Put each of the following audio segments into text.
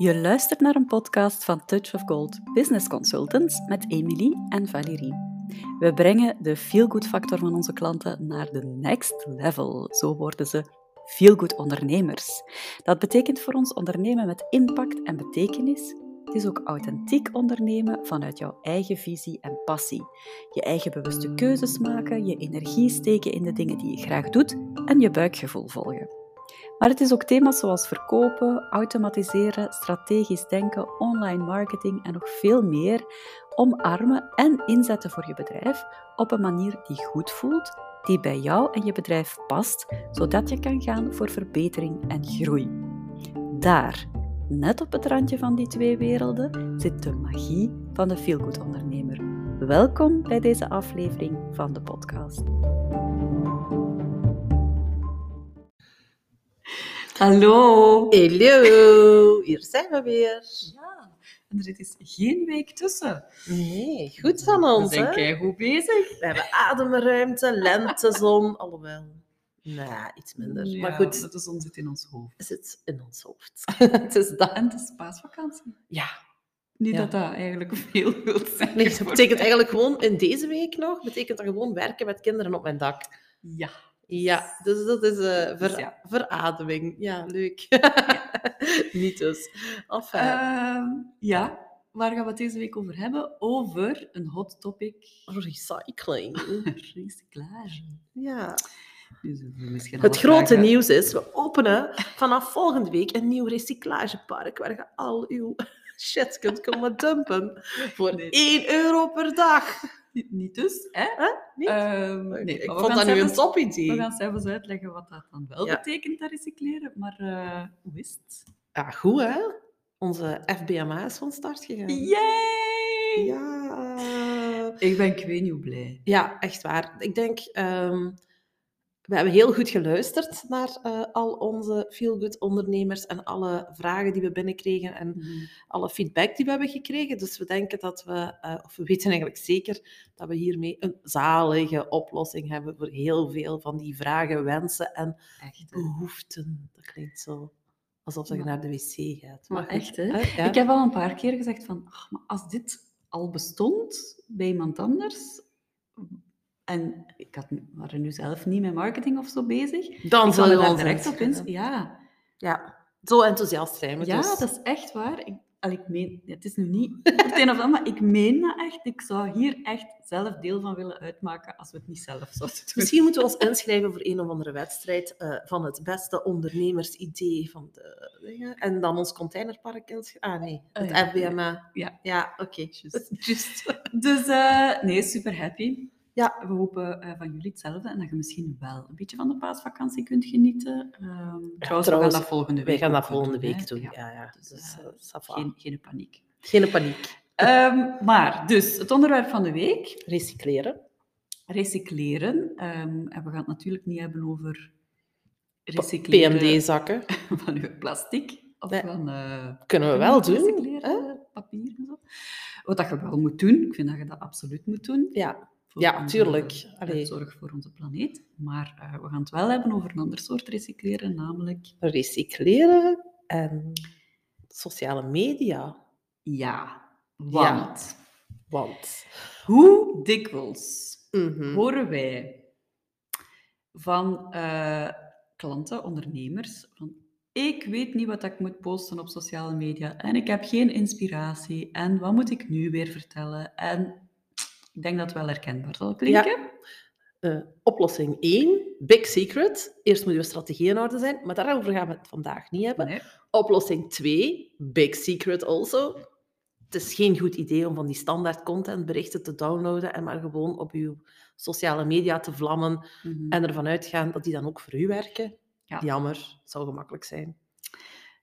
Je luistert naar een podcast van Touch of Gold Business Consultants met Emily en Valerie. We brengen de feel-good factor van onze klanten naar de next level. Zo worden ze feel-good ondernemers. Dat betekent voor ons ondernemen met impact en betekenis. Het is ook authentiek ondernemen vanuit jouw eigen visie en passie. Je eigen bewuste keuzes maken, je energie steken in de dingen die je graag doet en je buikgevoel volgen. Maar het is ook thema's zoals verkopen, automatiseren, strategisch denken, online marketing en nog veel meer omarmen en inzetten voor je bedrijf op een manier die goed voelt, die bij jou en je bedrijf past, zodat je kan gaan voor verbetering en groei. Daar, net op het randje van die twee werelden, zit de magie van de feel-good ondernemer. Welkom bij deze aflevering van de podcast. Hallo! Hallo! Hier zijn we weer. Ja, en er is geen week tussen. Nee, goed van ons. We zijn keigoed bezig. We hebben ademruimte, lentezon, alhoewel. Nou, iets minder. Ja, maar goed, de zon zit in ons hoofd. Het zit in ons hoofd. Het is dat. En het is paasvakantie. Ja. Niet dat dat eigenlijk veel wil zijn. Nee, dat betekent eigenlijk gewoon, in deze week nog, betekent dat gewoon werken met kinderen op mijn dak. Ja. Ja, dus dat is verademing. Ja, leuk. Niet dus. Enfin. Waar gaan we het deze week over hebben? Over een hot topic. Recycling. Recyclage. Ja. Dus het grote nieuws is, we openen vanaf volgende week een nieuw recyclagepark, waar je al uw shit kunt komen dumpen. Voor €1 per dag. Niet dus, hè? Niet? Nee, ik vond dat nu een topidee. We gaan zelfs uitleggen wat dat dan wel betekent, dat recycleren. Maar hoe is het? Ja, goed, hè? Onze FBMA is van start gegaan. Yay! Ja. Ik ben kwijt hoe blij. Ja, echt waar. Ik denk, we hebben heel goed geluisterd naar al onze feel-good ondernemers en alle vragen die we binnenkregen en alle feedback die we hebben gekregen. Dus we denken dat we, of we weten eigenlijk zeker, dat we hiermee een zalige oplossing hebben voor heel veel van die vragen, wensen en behoeften. Dat klinkt zo alsof je naar de wc gaat. Maar echt, hè? Ja. Ik heb al een paar keer gezegd van, maar als dit al bestond bij iemand anders... En ik was nu zelf niet met marketing of zo bezig. Dan zullen we daar direct op in. Ja, zo enthousiast zijn we dus. Ja, dat is echt waar. Ik meen, het is nu niet het een of ander, maar ik meen dat echt. Ik zou hier echt zelf deel van willen uitmaken als we het niet zelf zouden doen. Misschien moeten we ons inschrijven voor een of andere wedstrijd van het beste ondernemersidee van de dingen. En dan ons containerpark inschrijven. Ah nee, het FBMA. Ja, oké. Just. Dus nee, super happy. Ja, we hopen van jullie hetzelfde en dat je misschien wel een beetje van de paasvakantie kunt genieten. Trouwens, we gaan dat volgende week doen. Ja. Dus, geen paniek. Geen paniek. Maar dus, het onderwerp van de week. Recycleren. En we gaan het natuurlijk niet hebben over recycleren. PMD-zakken. Van uw plastic. Of van, kunnen we wel doen. Recycleren, papier en zo. Wat dat je wel moet doen. Ik vind dat je dat absoluut moet doen. Ja. Ja, tuurlijk. Zorg voor onze planeet. Maar we gaan het wel hebben over een ander soort recycleren, namelijk... Recycleren en sociale media. Ja, want... Hoe dikwijls horen wij van klanten, ondernemers, van ik weet niet wat ik moet posten op sociale media en ik heb geen inspiratie en wat moet ik nu weer vertellen en... Ik denk dat het wel herkenbaar zal klinken. Ja. Oplossing 1, big secret. Eerst moet je strategie in orde zijn, maar daarover gaan we het vandaag niet hebben. Nee. Oplossing 2, big secret also. Het is geen goed idee om van die standaard contentberichten te downloaden en maar gewoon op je sociale media te vlammen en ervan uitgaan dat die dan ook voor u werken. Ja. Jammer, het zou gemakkelijk zijn.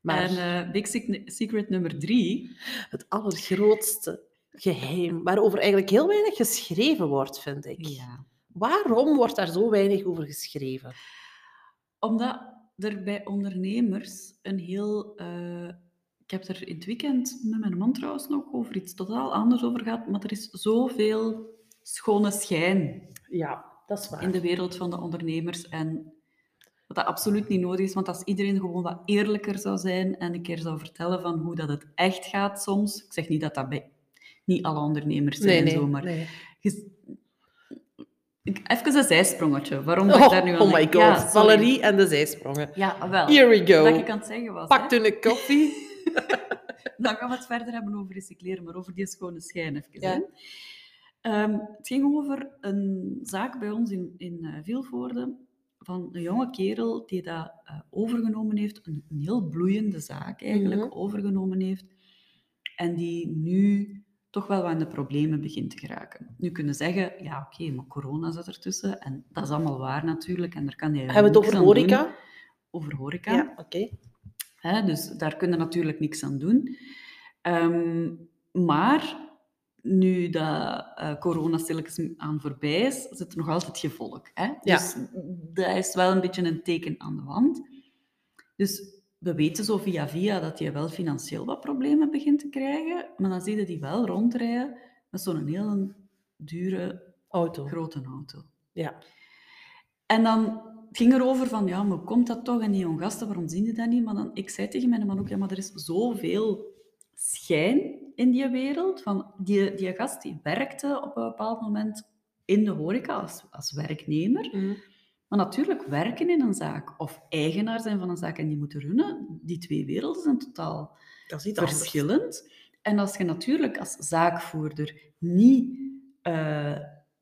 Maar... En big secret nummer 3. Het allergrootste... geheim, waarover eigenlijk heel weinig geschreven wordt, vind ik. Ja. Waarom wordt daar zo weinig over geschreven? Omdat er bij ondernemers een heel... ik heb er in het weekend met mijn man trouwens nog over iets totaal anders over gehad, maar er is zoveel schone schijn. Ja, dat is waar. In de wereld van de ondernemers en... Dat dat absoluut niet nodig is, want als iedereen gewoon wat eerlijker zou zijn en een keer zou vertellen van hoe dat het echt gaat soms. Ik zeg niet dat dat bij niet alle ondernemers zijn zo, maar... Nee. Even een zijsprongetje. Waarom ben ik daar nu aan my god, ja, Valerie en de zijsprongen. Ja, wel. Here we go. Dat ik aan het zeggen was. Pak toen een koffie. Dan gaan we het verder hebben over recycleren, maar over die schone schijn even. Ja. Het ging over een zaak bij ons in Vilvoorde van een jonge kerel die dat overgenomen heeft. Een heel bloeiende zaak eigenlijk, overgenomen heeft. En die nu... toch wel wat aan de problemen begint te geraken. Nu kunnen zeggen, ja oké, maar corona zat ertussen en dat is allemaal waar natuurlijk en daar kan je niks aan doen. Hebben we het over horeca? Over horeca. Ja, oké. Dus daar kunnen we natuurlijk niks aan doen. Maar nu dat corona stilletjes aan voorbij is, zit er nog altijd gevolg. Hè? Dus dat is wel een beetje een teken aan de wand. Dus... we weten zo via dat je wel financieel wat problemen begint te krijgen, maar dan zie je die wel rondrijden met zo'n heel dure, grote auto. Ja. En dan ging er over van, ja, maar hoe komt dat toch? En die jonge gasten, waarom zien die dat niet? Maar dan, ik zei tegen mijn man ook, ja, maar er is zoveel schijn in die wereld. Van die gast die werkte op een bepaald moment in de horeca als werknemer... Maar natuurlijk werken in een zaak of eigenaar zijn van een zaak en die moeten runnen, die twee werelden zijn totaal verschillend. Anders. En als je natuurlijk als zaakvoerder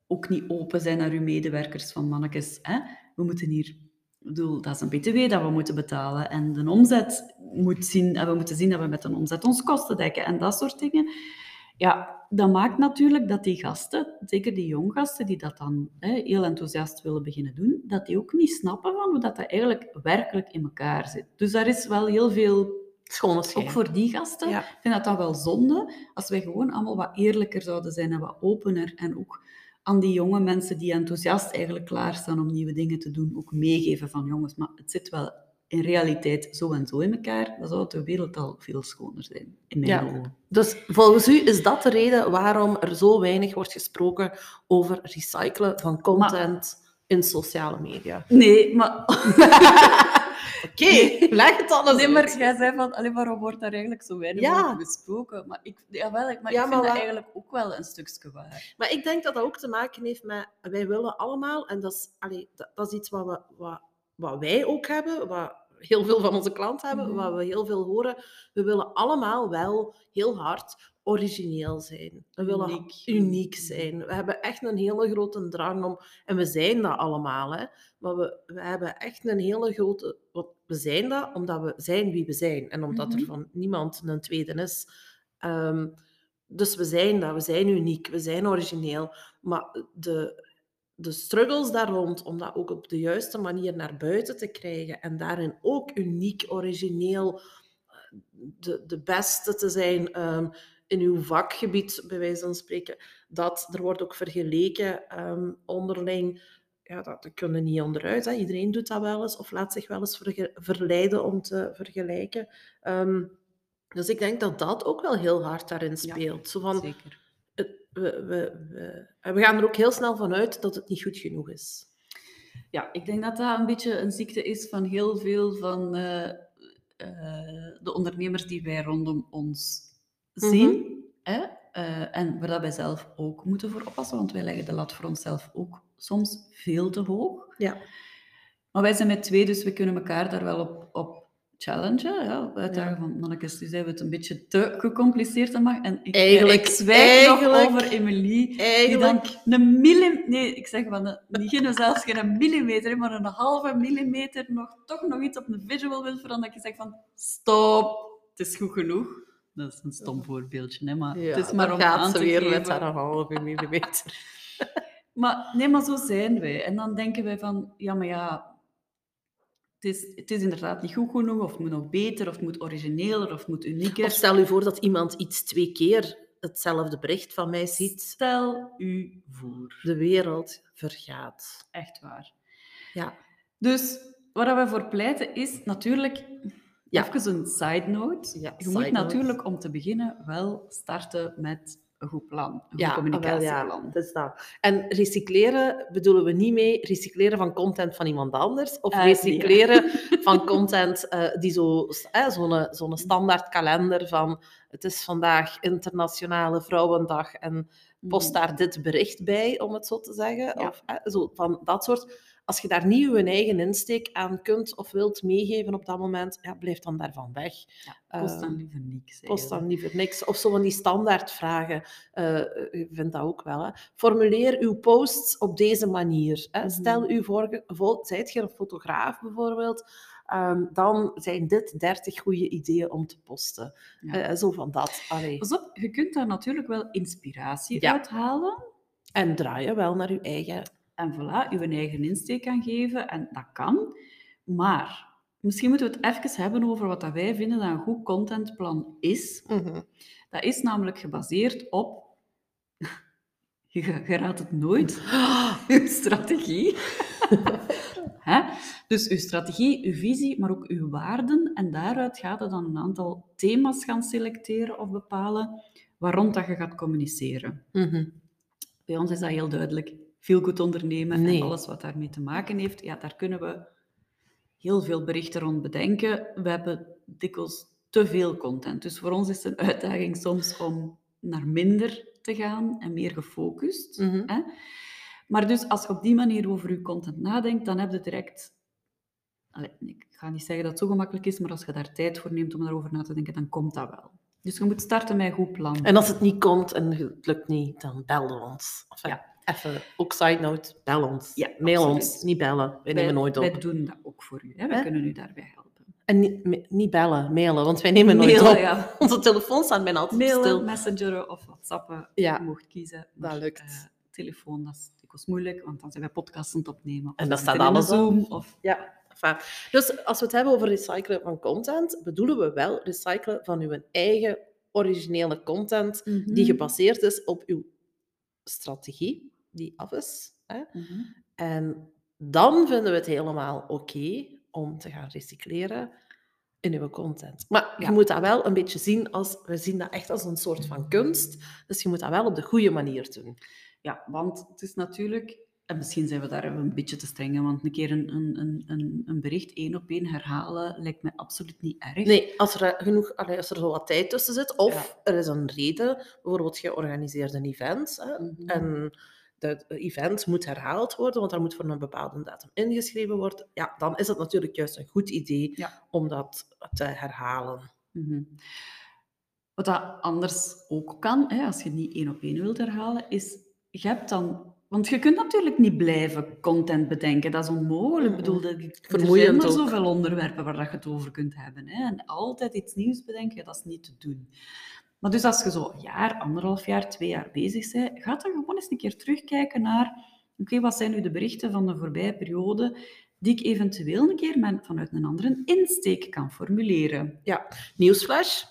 ook niet open zijn naar je medewerkers van mannetjes, hè? We moeten hier, dat is een btw dat we moeten betalen en de omzet moet zien, en we moeten zien dat we met een omzet ons kosten dekken en dat soort dingen. Ja, dat maakt natuurlijk dat die gasten, zeker die jonggasten die dat dan heel enthousiast willen beginnen doen, dat die ook niet snappen van hoe dat eigenlijk werkelijk in elkaar zit. Dus daar is wel heel veel... schone schijn. Ook voor die gasten. Ja. Ik vind dat wel zonde als wij gewoon allemaal wat eerlijker zouden zijn en wat opener. En ook aan die jonge mensen die enthousiast eigenlijk klaarstaan om nieuwe dingen te doen, ook meegeven van jongens, maar het zit wel in realiteit zo en zo in elkaar, dan zou de wereld al veel schoner zijn, in mijn ogen. Dus volgens u is dat de reden waarom er zo weinig wordt gesproken over recyclen van content in sociale media? Nee, maar... Oké, leg het dan eens uit. Maar jij zei van, waarom wordt daar eigenlijk zo weinig over gesproken? Maar ik vind dat eigenlijk ook wel een stukje waar. Maar ik denk dat dat ook te maken heeft met, wij willen allemaal, en dat is iets wat we... Wat wij ook hebben, wat heel veel van onze klanten hebben, wat we heel veel horen. We willen allemaal wel heel hard origineel zijn. We willen uniek zijn. We hebben echt een hele grote drang om... En we zijn dat allemaal, hè. Maar we hebben echt een hele grote... We zijn dat omdat we zijn wie we zijn. En omdat er van niemand een tweede is. Dus we zijn dat. We zijn uniek. We zijn origineel. Maar de struggles daar rond, om dat ook op de juiste manier naar buiten te krijgen en daarin ook uniek, origineel, de beste te zijn in uw vakgebied, bij wijze van spreken, dat er wordt ook vergeleken onderling. Ja, dat kunnen we niet onderuit. Hè. Iedereen doet dat wel eens of laat zich wel eens verleiden om te vergelijken. Dus ik denk dat dat ook wel heel hard daarin speelt. Ja, zo van, zeker. We gaan er ook heel snel van uit dat het niet goed genoeg is. Ja, ik denk dat dat een beetje een ziekte is van heel veel van de ondernemers die wij rondom ons zien. Hè? En waar dat wij zelf ook moeten voor oppassen, want wij leggen de lat voor onszelf ook soms veel te hoog. Ja. Maar wij zijn met twee, dus we kunnen elkaar daar wel op challengen, ja, op uitdagen van mannetjes, nu zijn we het een beetje te gecompliceerd aan maken. En ik zwijg nog over Emily, die dan een millimeter, zelfs geen millimeter, maar een halve millimeter toch nog iets op een visual wil veranderen, dat je zegt van, stop, het is goed genoeg. Dat is een stom voorbeeldje, hè, maar het is maar om aan te geven. Met haar een halve millimeter. maar zo zijn wij. En dan denken wij van, Het is inderdaad niet goed genoeg, of het moet nog beter, of het moet origineler, of het moet unieker. Of stel u voor dat iemand iets 2 keer hetzelfde bericht van mij ziet. Stel u voor. De wereld vergaat. Echt waar. Ja. Dus waar we voor pleiten is natuurlijk... Even een side note. Je moet natuurlijk om te beginnen wel starten met een goed plan, een goed communicatieplan. Ja, dat is dat. En recycleren bedoelen we niet mee recycleren van content van iemand anders, of recycleren van content die zo'n standaard kalender van het is vandaag Internationale Vrouwendag en post daar dit bericht bij, om het zo te zeggen. Ja. Of zo van dat soort. Als je daar niet je eigen insteek aan kunt of wilt meegeven op dat moment, blijf dan daarvan weg. Ja, kost dan liever niks. Kost dan liever niks. Of zo van die standaardvragen. Je vindt dat ook wel. Hè. Formuleer uw posts op deze manier. Hè. Mm-hmm. Stel u voor, zijt je een fotograaf bijvoorbeeld, dan zijn dit 30 goede ideeën om te posten. Ja. Zo van dat. Allee. Pas op, je kunt daar natuurlijk wel inspiratie uit halen. En draai je wel naar je eigen... En voilà, uw eigen insteek aan geven. En dat kan. Maar misschien moeten we het even hebben over wat wij vinden dat een goed contentplan is. Mm-hmm. Dat is namelijk gebaseerd op... Je raadt het nooit. Uw strategie. Dus uw strategie, uw visie, maar ook uw waarden. En daaruit gaat je dan een aantal thema's gaan selecteren of bepalen waarom dat je gaat communiceren. Mm-hmm. Bij ons is dat heel duidelijk. Veel goed ondernemen en alles wat daarmee te maken heeft. Ja, daar kunnen we heel veel berichten rond bedenken. We hebben dikwijls te veel content. Dus voor ons is het een uitdaging soms om naar minder te gaan en meer gefocust. Mm-hmm. Hè? Maar dus als je op die manier over je content nadenkt, dan heb je direct... Allee, ik ga niet zeggen dat het zo gemakkelijk is, maar als je daar tijd voor neemt om daarover na te denken, dan komt dat wel. Dus je moet starten met een goed plan. En als het niet komt en het lukt niet, dan bel ons. Enfin, ja. Even, ook side note, bel ons. Ja, mail ons, niet bellen. Wij nemen nooit op. Wij doen dat ook voor u. Hè? Wij kunnen u daarbij helpen. En niet bellen, mailen, want wij nemen nooit op. Ja. Onze telefoons staan bijna altijd mailen, stil. Messengeren of WhatsAppen, je mocht kiezen. Maar, dat lukt. Telefoon, dat is moeilijk, want dan zijn wij podcasts aan het opnemen. En dat staat alles op. Zoom, of... Ja. Enfin, dus als we het hebben over recyclen van content, bedoelen we wel recyclen van uw eigen originele content, mm-hmm. die gebaseerd is op uw strategie. Die af is. Hè? Mm-hmm. En dan vinden we het helemaal oké om te gaan recycleren in uw content. Maar je moet dat wel een beetje zien als... We zien dat echt als een soort van kunst. Dus je moet dat wel op de goede manier doen. Ja, want het is natuurlijk... En misschien zijn we daar even een beetje te streng in, want een keer een bericht 1 op 1 herhalen lijkt mij absoluut niet erg. Nee, als er zo wat tijd tussen zit, of er is een reden, bijvoorbeeld je organiseert een event, hè, mm-hmm. en... Het event moet herhaald worden, want daar moet voor een bepaalde datum ingeschreven worden. Ja, dan is het natuurlijk juist een goed idee om dat te herhalen. Mm-hmm. Wat dat anders ook kan, hè, als je niet 1 op 1 wilt herhalen, is... Je hebt dan... Want je kunt natuurlijk niet blijven content bedenken. Dat is onmogelijk. Mm-hmm. Ik bedoel, er zijn maar zoveel onderwerpen waar je het over kunt hebben. Hè. En altijd iets nieuws bedenken, dat is niet te doen. Maar dus als je zo 1,5 jaar, 2 jaar bezig bent, ga dan gewoon eens een keer terugkijken naar... Oké, wat zijn nu de berichten van de voorbije periode die ik eventueel een keer vanuit een andere insteek kan formuleren? Ja, nieuwsflash.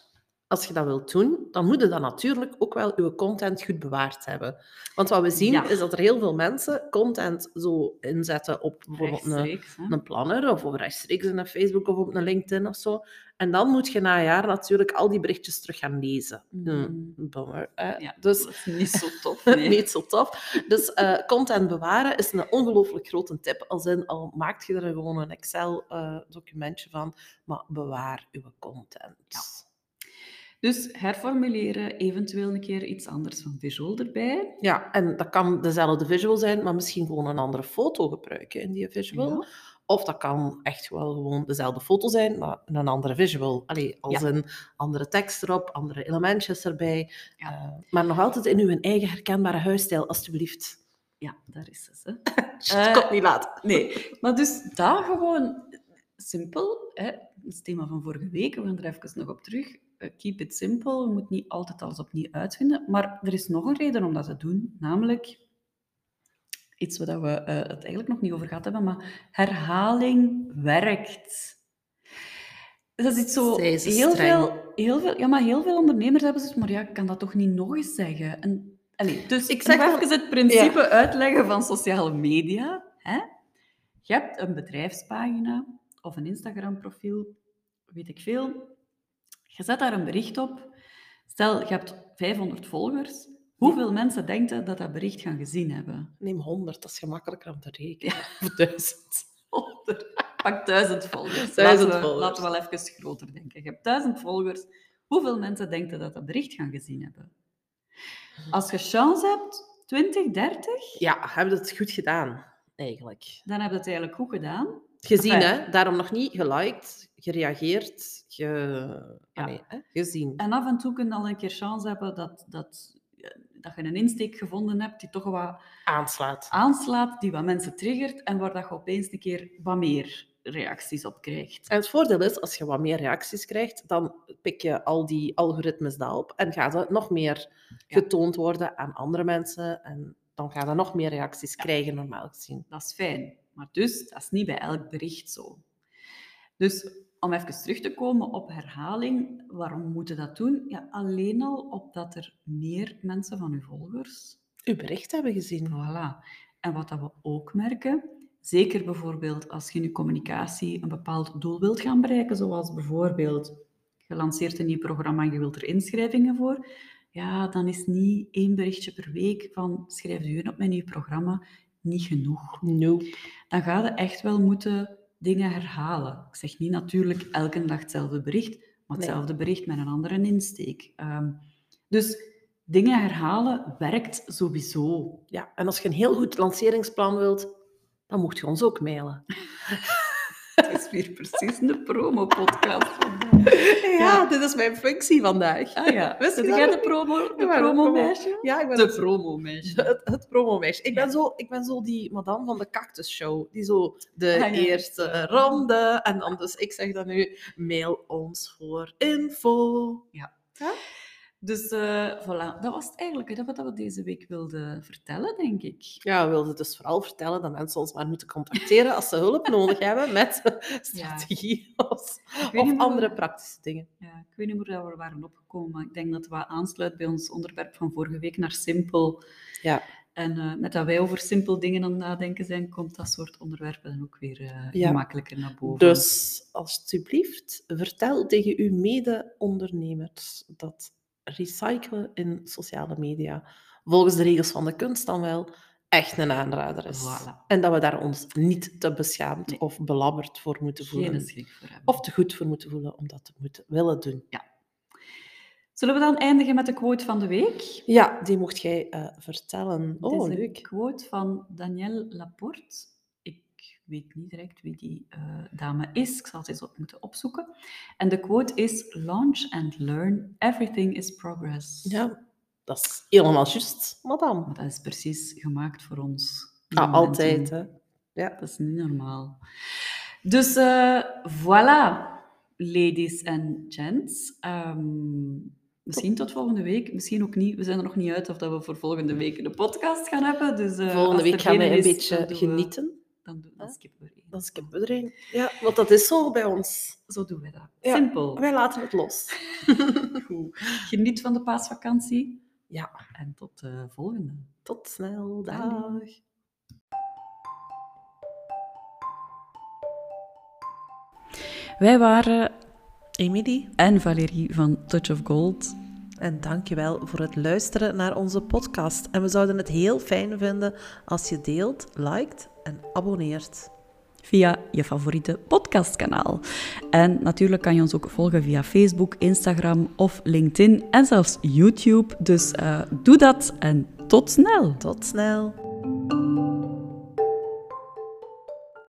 Als je dat wilt doen, dan moet je dat natuurlijk ook wel je content goed bewaard hebben. Want wat we zien is dat er heel veel mensen content zo inzetten op bijvoorbeeld een planner of op rechtstreeks in een Facebook of op een LinkedIn of zo. En dan moet je na een jaar natuurlijk al die berichtjes terug gaan lezen. Bummer. Ja, dus, dat is niet zo tof. Nee. Niet zo tof. Dus content bewaren is een ongelooflijk grote tip. Als in, al maak je er gewoon een Excel-documentje van, maar bewaar je content. Ja. Dus herformuleren, eventueel een keer iets anders van visual erbij. Ja, en dat kan dezelfde visual zijn, maar misschien gewoon een andere foto gebruiken in die visual. Ja. Of dat kan echt wel gewoon dezelfde foto zijn, maar een andere visual. Allee, als een andere tekst erop, andere elementjes erbij. Ja. Maar nog altijd in uw eigen herkenbare huisstijl, alstublieft. Ja, daar is ze. Het komt niet laat. Nee, maar dus daar gewoon simpel. Hè? Dat is het thema van vorige week, we gaan er even nog op terug. Keep it simple, we moeten niet altijd alles opnieuw uitvinden. Maar er is nog een reden om dat te doen, namelijk iets waar we het eigenlijk nog niet over gehad hebben, maar herhaling werkt. Dat is iets zo... Heel veel ondernemers hebben zoiets, maar ja, ik kan dat toch niet nog eens zeggen. Dus ik zeg even het principe uitleggen van sociale media. Hè? Je hebt een bedrijfspagina of een Instagram-profiel, weet ik veel... Je zet daar een bericht op. Stel, je hebt 500 volgers. Hoeveel mensen denkt je dat dat bericht gaan gezien hebben? Neem 100, dat is gemakkelijker om te rekenen. Ja. 1000. 100. Pak 1000 volgers. 1000 volgers. Laten we wel even groter denken. Je hebt 1000 volgers. Hoeveel mensen denkt je dat dat bericht gaan gezien hebben? Als je chance hebt, 20, 30? Ja, heb je het goed gedaan, eigenlijk. Dan heb je het eigenlijk goed gedaan. Gezien, enfin, hè? Daarom nog niet geliked, gereageerd, ja. Allee, hè? Gezien. En af en toe kun je al een keer chance hebben dat je een insteek gevonden hebt die toch wat aanslaat, die wat mensen triggert en waar dat je opeens een keer wat meer reacties op krijgt. En het voordeel is, als je wat meer reacties krijgt, dan pik je al die algoritmes daarop en gaat dat nog meer getoond worden aan andere mensen en dan gaan we nog meer reacties krijgen, normaal gezien. Dat is fijn, maar dus, dat is niet bij elk bericht zo. Dus om even terug te komen op herhaling, waarom moeten we dat doen? Ja, alleen al opdat er meer mensen van uw volgers uw bericht hebben gezien. Voilà. En wat dat we ook merken, zeker bijvoorbeeld als je in je communicatie een bepaald doel wilt gaan bereiken, zoals bijvoorbeeld, je lanceert een nieuw programma en je wilt er inschrijvingen voor, ja, dan is niet 1 berichtje per week van schrijf je in op mijn nieuw programma niet genoeg. Nope. Dan ga je echt wel moeten dingen herhalen. Ik zeg niet natuurlijk elke dag hetzelfde bericht, maar hetzelfde bericht met een andere insteek. Dus dingen herhalen werkt sowieso. Ja, en als je een heel goed lanceringsplan wilt, dan moet je ons ook mailen. Het is weer precies een promo-podcast vandaag. Ja, dit is mijn functie vandaag. Ah ja, wist je jij de promo-meisje? Ja, ik ben de promo-meisje. Het promo-meisje. Ik ben zo die madame van de cactus-show, die zo de eerste ronde. En dan dus, ik zeg dan nu, mail ons voor info. Ja. Ja? Dus voilà, dat was het eigenlijk wat we deze week wilden vertellen, denk ik. Ja, we wilden dus vooral vertellen dat mensen ons maar moeten contacteren als ze hulp nodig hebben met strategieën of andere praktische dingen. Ja, ik weet niet hoe we waren opgekomen, maar ik denk dat het wat aansluit bij ons onderwerp van vorige week naar simpel. Ja. En met dat wij over simpel dingen aan het nadenken zijn, komt dat soort onderwerpen dan ook weer gemakkelijker naar boven. Dus alsjeblieft, vertel tegen uw mede-ondernemers dat recyclen in sociale media, volgens de regels van de kunst dan wel, echt een aanrader is. Voilà. En dat we daar ons niet te beschaamd of belabberd voor moeten voelen. Geen schrik voor hebben. Of te goed voor moeten voelen om dat te willen doen. Ja. Zullen we dan eindigen met de quote van de week? Ja, die mocht jij vertellen. Oh, leuk. Een quote van Danielle Laporte. Ik weet niet direct wie die dame is. Ik zal het eens moeten opzoeken. En de quote is, launch and learn, everything is progress. Ja, dat is helemaal juist, madame. Maar dat is precies gemaakt voor ons. Ah, altijd, hè. Ja. Dat is niet normaal. Dus voilà, ladies and gents. Misschien tot volgende week, misschien ook niet. We zijn er nog niet uit of dat we voor volgende week een podcast gaan hebben. Dus, volgende week gaan we een beetje genieten. Dan skippen we erin. Dan skippen we erin. Ja, want dat is zo bij ons. Zo doen we dat. Ja, simpel. Wij laten het los. Goed. Geniet van de paasvakantie. Ja. En tot de volgende. Tot snel. Dag. Wij waren Emily en Valerie van Touch of Gold. En dankjewel voor het luisteren naar onze podcast. En we zouden het heel fijn vinden als je deelt, liked en abonneert. Via je favoriete podcastkanaal. En natuurlijk kan je ons ook volgen via Facebook, Instagram of LinkedIn en zelfs YouTube. Dus doe dat en tot snel. Tot snel.